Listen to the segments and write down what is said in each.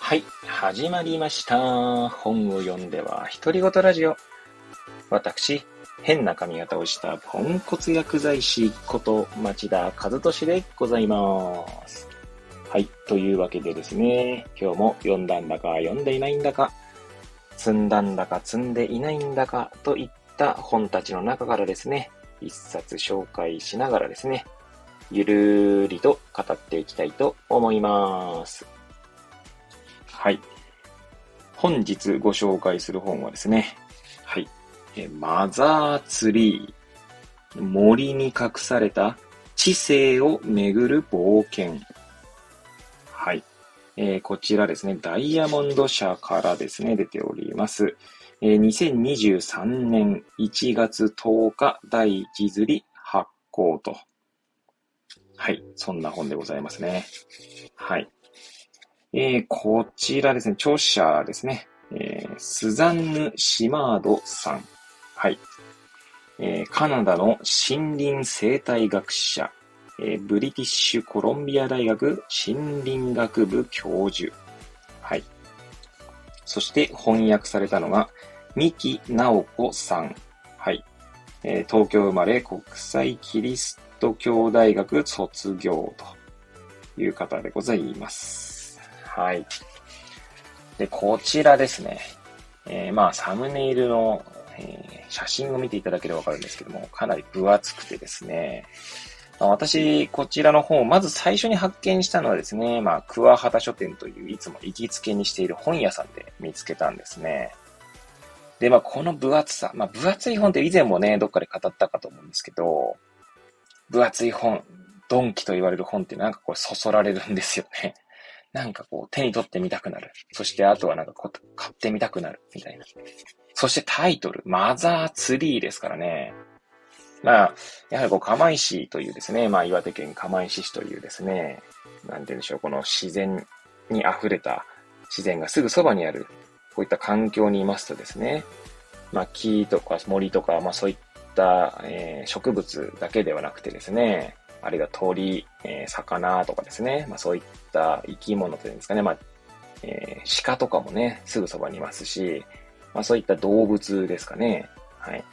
はい、始まりました。本を読んでは独り言ラジオ。私、変な髪型をしたポンコツ薬剤師こと町田和俊でございます。はい、というわけでですね、今日も読んだんだか読んでいないんだか、積んだんだか積んでいないんだかといった本たちの中からですね、一冊紹介しながらですね、ゆるーりと語っていきたいと思います。はい。本日ご紹介する本はですね、はい。マザーツリー。森に隠された知性をめぐる冒険。はい。こちらですね、ダイヤモンド社からですね、出ております。2023年1月10日、第1刷り発行と。はい。そんな本でございますね。はい。こちらですね、著者ですね、スザンヌ・シマードさん。はい。カナダの森林生態学者、ブリティッシュコロンビア大学森林学部教授。はい。そして翻訳されたのが、三木直子さん。はい。東京生まれ国際キリスト教大学卒業という方でございます。はい。で、こちらですね。サムネイルの、写真を見ていただければわかるんですけども、かなり分厚くてですね。私、こちらの本をまず最初に発見したのはですね、桑畑書店といういつも行きつけにしている本屋さんで見つけたんですね。で、この分厚さ。分厚い本って以前もね、どっかで語ったかと思うんですけど、分厚い本、ドンキと言われる本ってなんかこれそそられるんですよね。なんかこう手に取ってみたくなる。そしてあとはなんかこう買ってみたくなるみたいな。そしてタイトル、マザーツリーですからね。やはりこう釜石というですね、岩手県釜石市というですね、なんて言うんでしょう、この自然に溢れた、自然がすぐそばにある、こういった環境にいますとですね、木とか森とか、そういった、植物だけではなくてですね、あるいは鳥、魚とかですね。そういった生き物というんですかね。鹿とかもね、すぐそばにいますし、そういった動物ですかね。はい。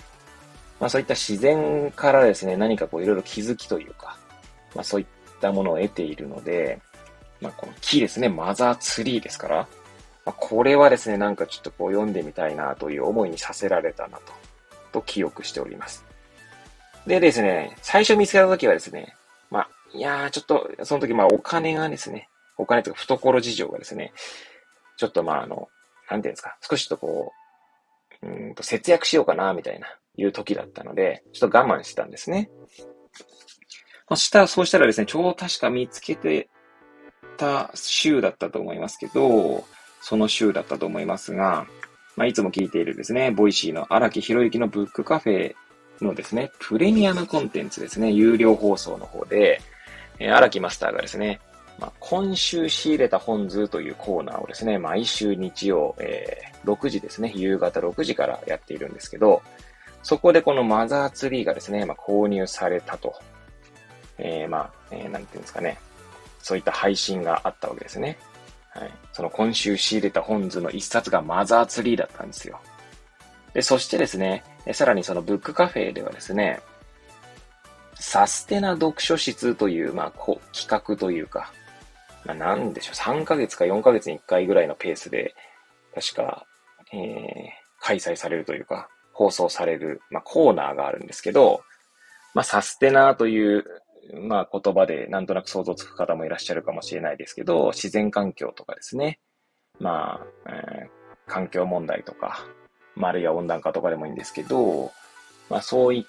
そういった自然からですね、何かこういろいろ気づきというか、そういったものを得ているので、この木ですね、マザーツリーですから、これはですね、なんかちょっとこう読んでみたいなという思いにさせられたなと記憶しております。でですね、最初見つけたときはですね、ちょっと、その時お金がですね、お金とか懐事情がですね、ちょっとなんていうんですか、少しとこう、節約しようかな、みたいな、いう時だったので、ちょっと我慢してたんですね。そうしたらですね、ちょうど確か見つけてた週だったと思いますけど、その週だったと思いますが、いつも聞いているですね、ボイシーの荒木博之のブックカフェ、のですね、プレミアムコンテンツですね、有料放送の方で、荒木マスターがですね、今週仕入れた本図というコーナーをですね、毎週日曜、6時ですね、夕方6時からやっているんですけど、そこでこのマザーツリーがですね、購入されたと、なんていうんですかね、そういった配信があったわけですね。はい。その今週仕入れた本図の一冊がマザーツリーだったんですよ。で、そしてですね、さらにそのブックカフェではですね、サステナ読書室という、企画というか、なんでしょう、3ヶ月か4ヶ月に1回ぐらいのペースで、確か、開催されるというか、放送される、コーナーがあるんですけど、サステナという、言葉でなんとなく想像つく方もいらっしゃるかもしれないですけど、自然環境とかですね、環境問題とか、あるいは温暖化とかでもいいんですけど、そういっ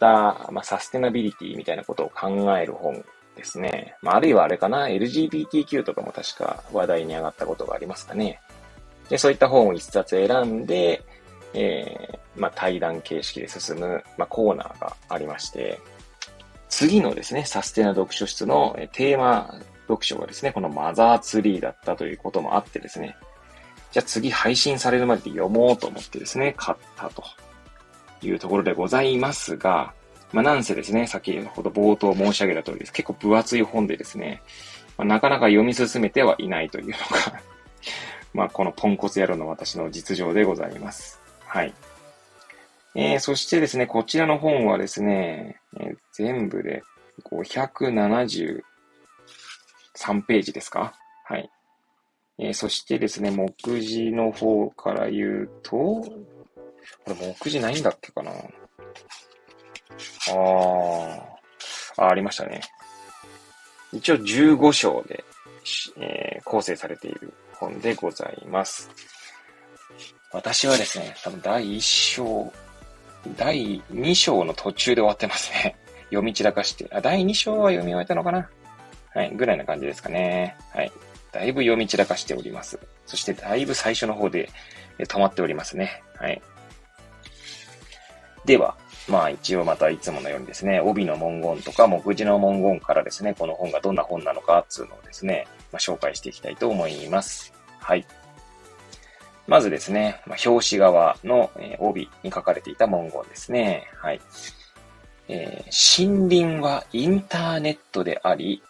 た、サステナビリティみたいなことを考える本ですね。あるいはあれかな、LGBTQ とかも確か話題に上がったことがありますかね。で、そういった本を一冊選んで、対談形式で進む、コーナーがありまして、次のですね、サステナ読書室のテーマ読書がですね、このマザーツリーだったということもあってですね、じゃあ次配信されるまで読もうと思ってですね、買ったというところでございますが、なんせですね、先ほど冒頭申し上げた通りです。結構分厚い本でですね、なかなか読み進めてはいないというのが、このポンコツ野郎の私の実情でございます。はい。そしてですね、こちらの本はですね、全部で573ページですか？はい。そしてですね、目次の方から言うと、これ目次ないんだっけかな？ありましたね。一応15章で、構成されている本でございます。私はですね、多分第2章の途中で終わってますね。読み散らかして、第2章は読み終えたのかな？はい、ぐらいな感じですかね。はい。だいぶ読み散らかしております。そしてだいぶ最初の方で止まっておりますね。はい。では、一応またいつものようにですね、帯の文言とか目次の文言からですね、この本がどんな本なのかっていうのをですね、紹介していきたいと思います。はい。まずですね、表紙側の帯に書かれていた文言ですね。はい。森林はインターネットであり、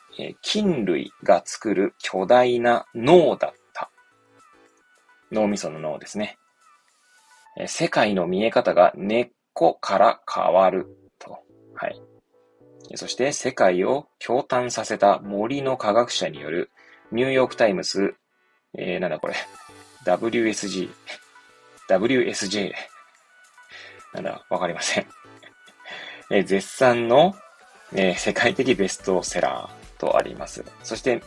菌類が作る巨大な脳だった。脳みその脳ですね。世界の見え方が根っこから変わると。はい。そして世界を驚嘆させた森の科学者によるニューヨークタイムス、WSJ わかりません。絶賛の、世界的ベストセラーとあります。そして、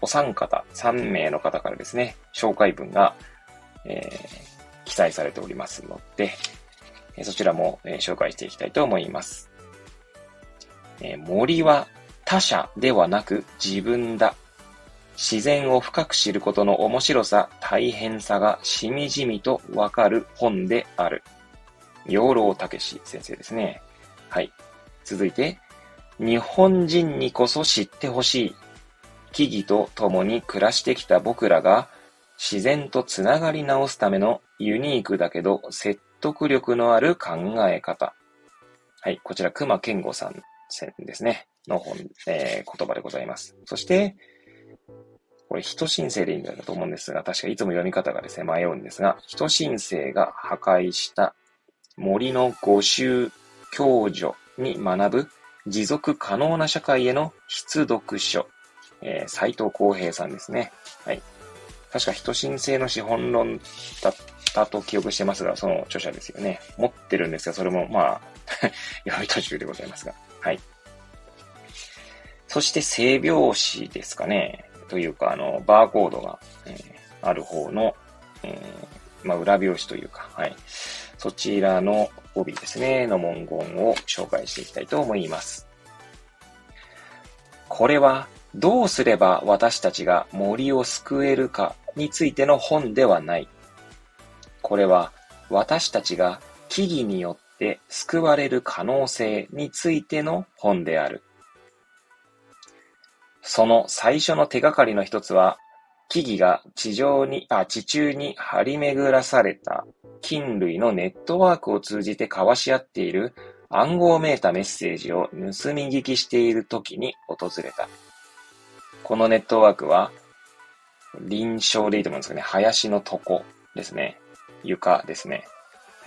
お三方、3名の方からですね、紹介文が、記載されておりますので、そちらも、紹介していきたいと思います。森は他者ではなく自分だ。自然を深く知ることの面白さ、大変さがしみじみとわかる本である。養老孟司先生ですね。はい。続いて、日本人にこそ知ってほしい。木々と共に暮らしてきた僕らが自然とつながり直すためのユニークだけど説得力のある考え方。はい。こちら、隈研吾さんですね。の本、言葉でございます。そして、これ、人新世でいいんだと思うんですが、確かいつも読み方がですね、迷うんですが、人新世が破壊した森の五種教授に学ぶ持続可能な社会への必読書。斉藤浩平さんですね。はい。確か人新世の資本論だったと記憶してますが、その著者ですよね。持ってるんですが、それも読み途中でございますが。はい。そして、性描詞ですかね。というか、バーコードが、ある方の、裏表紙というか、はい。そちらの帯ですね、の文言を紹介していきたいと思います。これは、どうすれば私たちが森を救えるかについての本ではない。これは、私たちが木々によって救われる可能性についての本である。その最初の手がかりの一つは、木々が地中に張り巡らされた菌類のネットワークを通じて交わし合っている暗号めいたメッセージを盗み聞きしている時に訪れた。このネットワークは、林床でいいと思うんですけどね、林の床ですね、床ですね、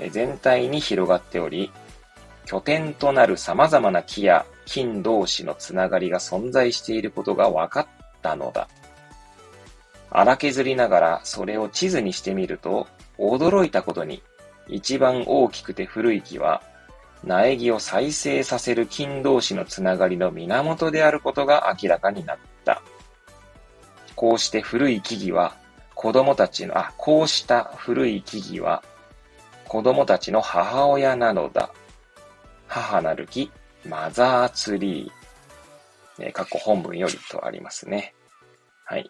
全体に広がっており、拠点となる様々な木や菌同士のつながりが存在していることが分かったのだ。荒削りながらそれを地図にしてみると、驚いたことに、一番大きくて古い木は、苗木を再生させる菌同士のつながりの源であることが明らかになった。こうした古い木々は、子供たちの母親なのだ。母なる木、マザーツリー。括弧本文よりとありますね。はい。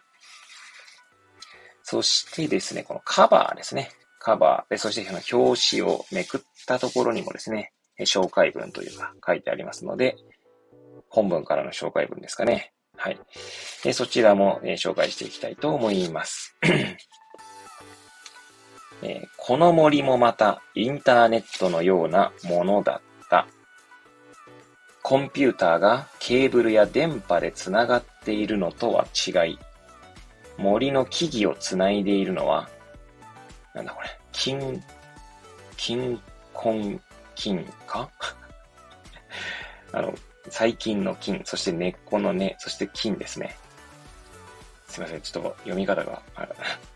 そしてですね、このカバーですね。カバー。そしてその表紙をめくったところにもですね、紹介文というか書いてありますので、本文からの紹介文ですかね。はい。そちらも紹介していきたいと思います。この森もまたインターネットのようなものだった。コンピューターがケーブルや電波でつながっているのとは違い、森の木々をつないでいるのは、なんだこれ、金か細菌の菌、そして根っこの根、そして菌ですね。すいません、ちょっと読み方が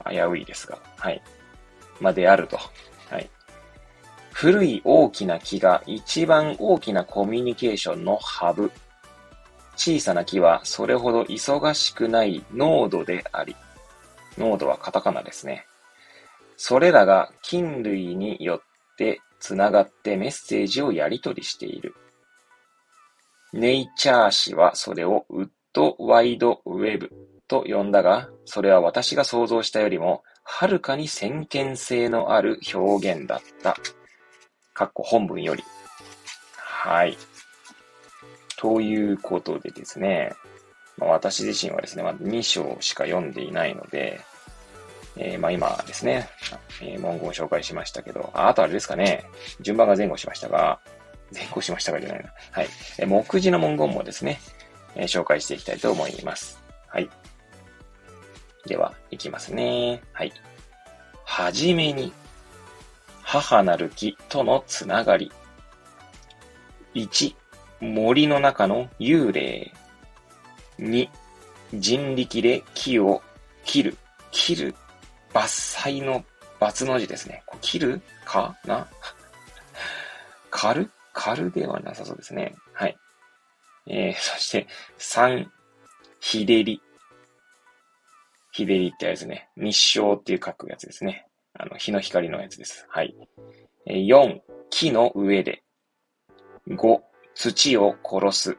危ういですが、はい。まであると。はい。古い大きな木が一番大きなコミュニケーションのハブ。小さな木はそれほど忙しくない濃度であり、濃度はカタカナですね。それらが菌類によってつながってメッセージをやり取りしている。ネイチャー誌はそれをウッドワイドウェブと呼んだが、それは私が想像したよりもはるかに先見性のある表現だった。かっこ本文より。はい。ということでですね、私自身はですね、まだ2章しか読んでいないので、今ですね、文言を紹介しましたけど、あとあれですかね、順番が前後しましたがじゃないな。はい。目次の文言もですね、紹介していきたいと思います。はい。では、いきますね。はい。はじめに、母なる木とのつながり。1、森の中の幽霊。2、人力で木を切る。伐採の伐の字ですね。切るかな狩るではなさそうですね。はい。そして、3、日照りってあれですね。日照っていう書くやつですね。日の光のやつです。はい。4、木の上で。5、土を殺す。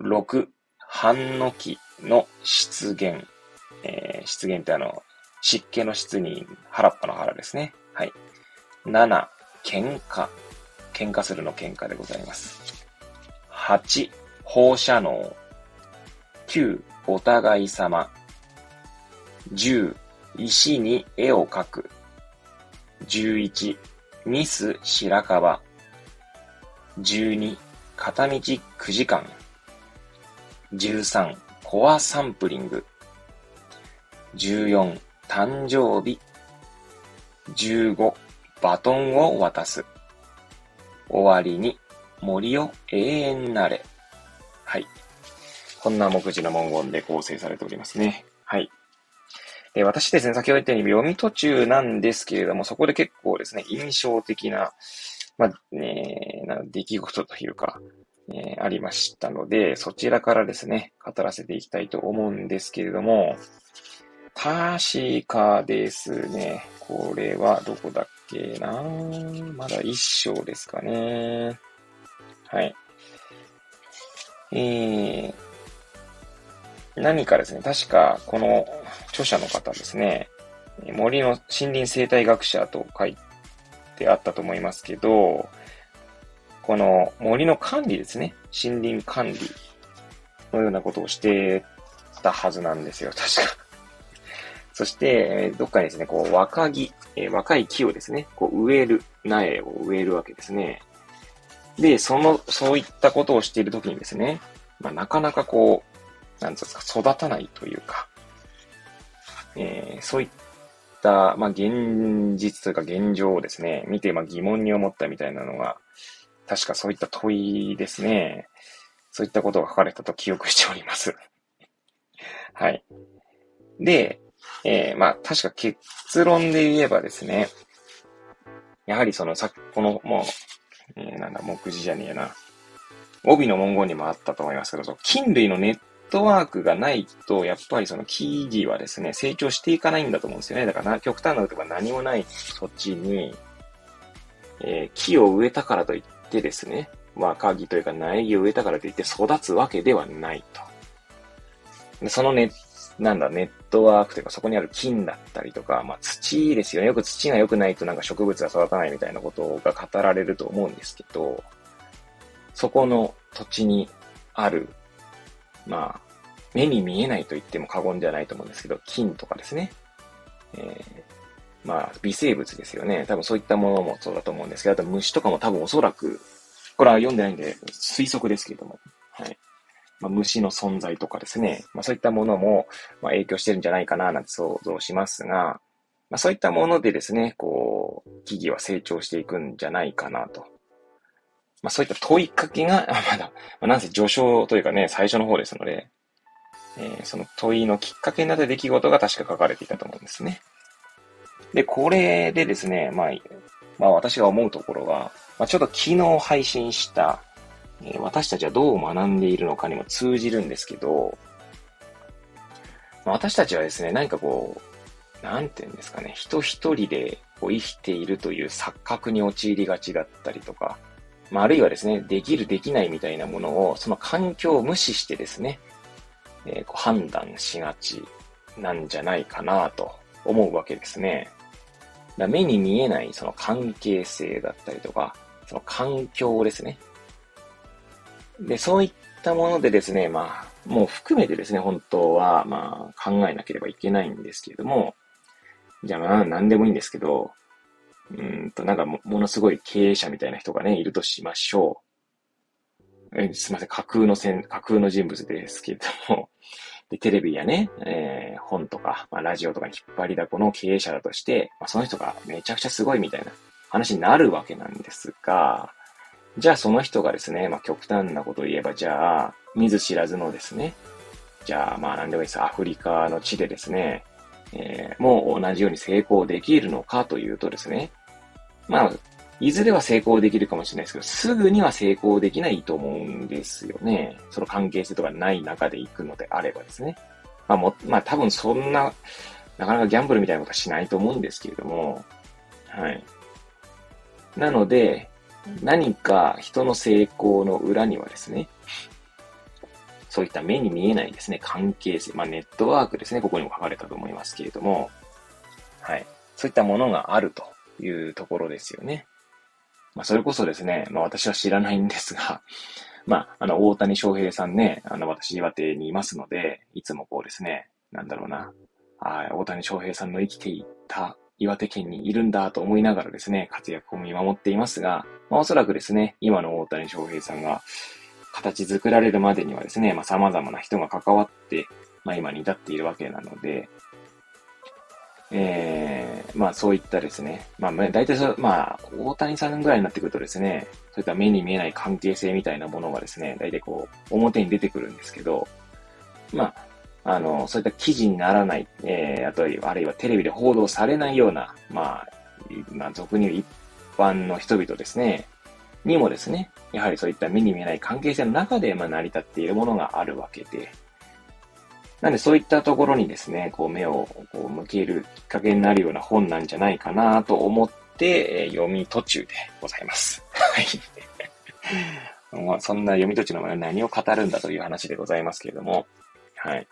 6、半の木の湿原。湿原って湿気の質に原っぱの原ですね。はい。7、喧嘩するの喧嘩でございます。8、放射能。9、お互い様。10、石に絵を描く。11、ミス白樺。12、片道9時間。13、コアサンプリング。14、誕生日。15、バトンを渡す。終わりに、森を永遠なれ。はい。こんな目次の文言で構成されておりますね。はい。で、私ですね、先ほど言ったように読み途中なんですけれども、そこで結構ですね、印象的な、出来事というか、ありましたので、そちらからですね、語らせていきたいと思うんですけれども、確かですね、これはどこだっけな、まだ一章ですかね。はい。何かですね、確かこの著者の方ですね、森の森林生態学者と書いてあったと思いますけど、この森の管理ですね、森林管理のようなことをしてたはずなんですよ、確か。そして、どっかにですね、若い木をですね、苗を植えるわけですね。で、そういったことをしているときにですね、なかなか育たないというか、そういった、現実というか現状をですね、見て、疑問に思ったみたいなのが、確かそういった問いですね、そういったことが書かれたと記憶しております。はい。で、確か結論で言えばですね、やはり帯の文言にもあったと思いますけど、菌類のネットワークがないと、やっぱり木々はですね、成長していかないんだと思うんですよね。だから極端なことが何もない土地に、木を植えたからといってですね、若木というか苗木を植えたからといって育つわけではないと。で、そのネットワークというか、そこにある菌だったりとか、土ですよね。よく土が良くないと植物が育たないみたいなことが語られると思うんですけど、そこの土地にある、目に見えないと言っても過言ではないと思うんですけど、菌とかですね。まあ、微生物ですよね。多分そういったものもそうだと思うんですけど、あと虫とかも多分おそらく、これは読んでないんで推測ですけれども、はい。まあ、虫の存在とかですね、まあ、そういったものもまあ影響してるんじゃないかななんて想像しますが、まあ、そういったものでですね、こう、木々は成長していくんじゃないかなと。まあ、そういった問いかけが、まだ、まあ、なんせ序章というかね、最初の方ですので、その問いのきっかけになった出来事が確か書かれていたと思うんですね。で、これでですね、まあ私が思うところは、まあ、ちょっと昨日配信した、私たちはどう学んでいるのかにも通じるんですけど、まあ、私たちはですね、何かこう、なんていうんですかね、人一人でこう生きているという錯覚に陥りがちだったりとか、まあ、あるいはですね、できるできないみたいなものを、その環境を無視してですね、こう判断しがちなんじゃないかなと思うわけですね。だから目に見えないその関係性だったりとか、その環境ですね。で、そういったものでですね、まあ、もう含めてですね、本当は、まあ、考えなければいけないんですけれども、じゃあまあ、なんでもいいんですけど、なんかものすごい経営者みたいな人がね、いるとしましょう。すいません、架空の人物ですけれども、でテレビやね、本とか、まあ、ラジオとかに引っ張りだこの経営者だとして、まあ、その人がめちゃくちゃすごいみたいな話になるわけなんですが、じゃあその人がですね、まあ、極端なことを言えば、じゃあ、見ず知らずのですね、じゃあまあ何でもいいです、アフリカの地でですね、もう同じように成功できるのかというとですね、まあ、いずれは成功できるかもしれないですけど、すぐには成功できないと思うんですよね。その関係性とかない中で行くのであればですね。まあ多分そんな、なかなかギャンブルみたいなことはしないと思うんですけれども、はい。なので、何か人の成功の裏にはですね、そういった目に見えないですね、関係性、まあネットワークですね、ここにも書かれたと思いますけれども、はい。そういったものがあるというところですよね。まあ、それこそですね、まあ、私は知らないんですが、まあ、大谷翔平さんね、私、岩手にいますので、いつもこうですね、なんだろうな、大谷翔平さんの生きていた岩手県にいるんだと思いながらですね、活躍を見守っていますが、まあ、おそらくですね、今の大谷翔平さんが形作られるまでにはですね、まあ、様々な人が関わって、まあ、今に至っているわけなので、まあそういったですね、まあ大体まあ大谷さんぐらいになってくるとですね、そういった目に見えない関係性みたいなものがですね、大体こう表に出てくるんですけど、まあそういった記事にならない、あるいはテレビで報道されないような、まあ俗に言う一般の人々ですね、にもですね、やはりそういった目に見えない関係性の中でまあ成り立っているものがあるわけで。なんでそういったところにですね、こう目をこう向けるきっかけになるような本なんじゃないかなと思って、読み途中でございます。はい。そんな読み途中の前に何を語るんだという話でございますけれども。はい。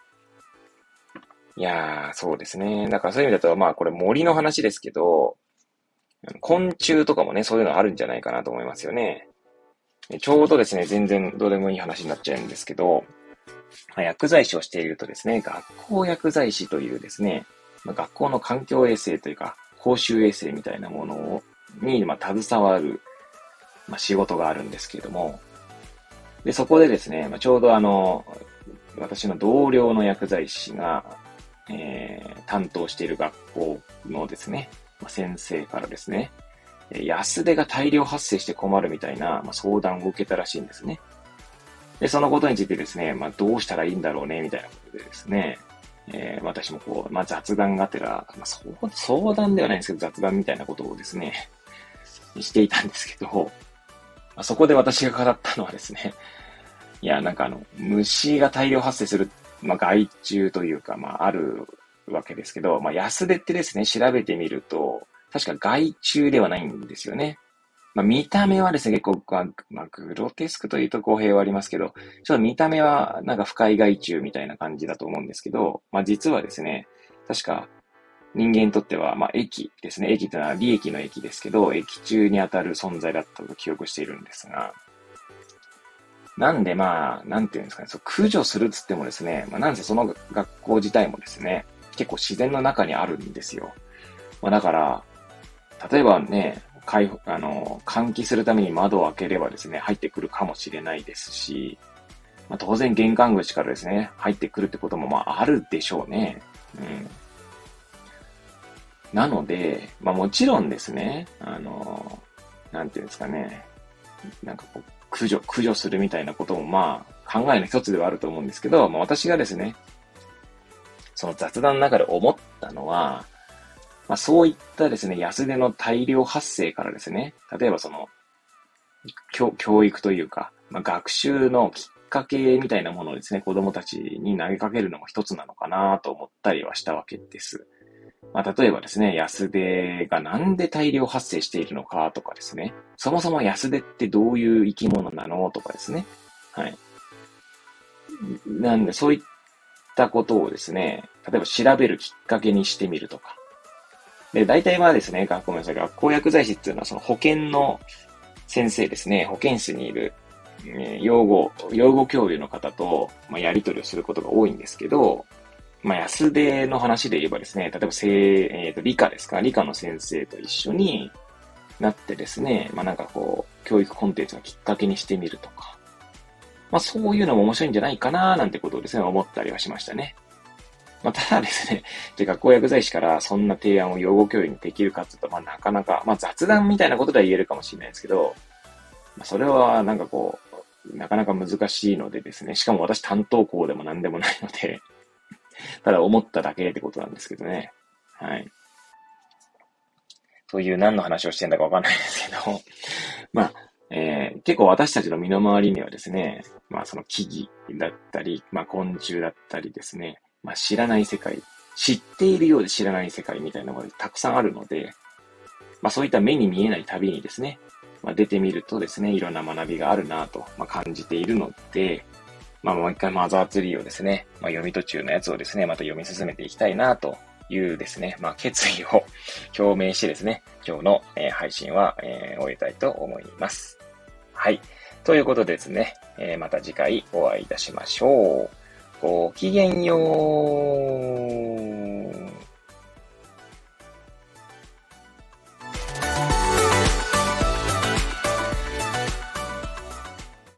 いやー、そうですね。だからそういう意味だと、まあこれ森の話ですけど、昆虫とかもね、そういうのあるんじゃないかなと思いますよね。ちょうどですね、全然どうでもいい話になっちゃうんですけど、薬剤師をしているとですね、学校薬剤師というですね、学校の環境衛生というか、公衆衛生みたいなものに携わる仕事があるんですけれども、で、そこでですね、ちょうど私の同僚の薬剤師が、担当している学校のですね、先生からですね、安手が大量発生して困るみたいな相談を受けたらしいんですね。で、そのことについてですね、まあどうしたらいいんだろうね、みたいなことでですね、私もこう、まあ雑談がてら、まあ相談ではないんですけど、雑談みたいなことをですね、していたんですけど、まあ、そこで私が語ったのはですね、いや、なんか虫が大量発生する、まあ害虫というか、まああるわけですけど、まあ安手ってですね、調べてみると、確か害虫ではないんですよね。まあ、見た目はですね、結構、まあ、グロテスクというと語弊はありますけど、ちょっと見た目はなんか不快害虫みたいな感じだと思うんですけど、まあ実はですね、確か人間にとっては、まあ液ですね、液というのは利益の液ですけど、液中に当たる存在だったと記憶しているんですが、なんでまあ、なんていうんですかね、そう駆除するっつってもですね、まあなんせその学校自体もですね、結構自然の中にあるんですよ。まあ、だから、例えばね、換気するために窓を開ければですね、入ってくるかもしれないですし、まあ、当然玄関口からですね、入ってくるってこともまああるでしょうね。うん。なので、まあもちろんですね、なんていうんですかね、なんかこう、駆除するみたいなこともまあ考えの一つではあると思うんですけど、まあ私がですね、その雑談の中で思ったのは、まあそういったですね、安手の大量発生からですね、例えばその、教育というか、まあ、学習のきっかけみたいなものをですね、子供たちに投げかけるのも一つなのかなと思ったりはしたわけです。まあ、例えばですね、安手がなんで大量発生しているのかとかですね、そもそも安手ってどういう生き物なのとかですね、はい。なんで、そういったことをですね、例えば調べるきっかけにしてみるとか。で、大体はですね、学校薬剤師っていうのはその保健の先生ですね、保健室にいる、養護教諭の方と、まあ、やり取りをすることが多いんですけど、まあ、安手の話で言えばですね、例えば理科の先生と一緒になってですね、まあ、なんかこう、教育コンテンツのきっかけにしてみるとか、まあ、そういうのも面白いんじゃないかな、なんてことをですね、思ったりはしましたね。まあ、ただですね、学校薬剤師からそんな提案を養護教諭にできるかっていうと、まあ、なかなか、まあ、雑談みたいなことでは言えるかもしれないですけど、まあ、それはなんかこう、なかなか難しいのでですね、しかも私担当校でも何でもないので、ただ思っただけってことなんですけどね。はい。という何の話をしてんだかわかんないですけど、まあ、結構私たちの身の回りにはですね、まあその木々だったり、まあ昆虫だったりですね、まあ知らない世界、知っているようで知らない世界みたいなのがたくさんあるので、まあそういった目に見えない旅にですね、まあ出てみるとですね、いろんな学びがあるなと、まあ、感じているので、まあもう一回マザーツリーをですね、まあ読み途中のやつをですね、また読み進めていきたいなというですね、まあ決意を表明してですね、今日の配信は終えたいと思います。はい。ということでですね、また次回お会いいたしましょう。ごきげんよう。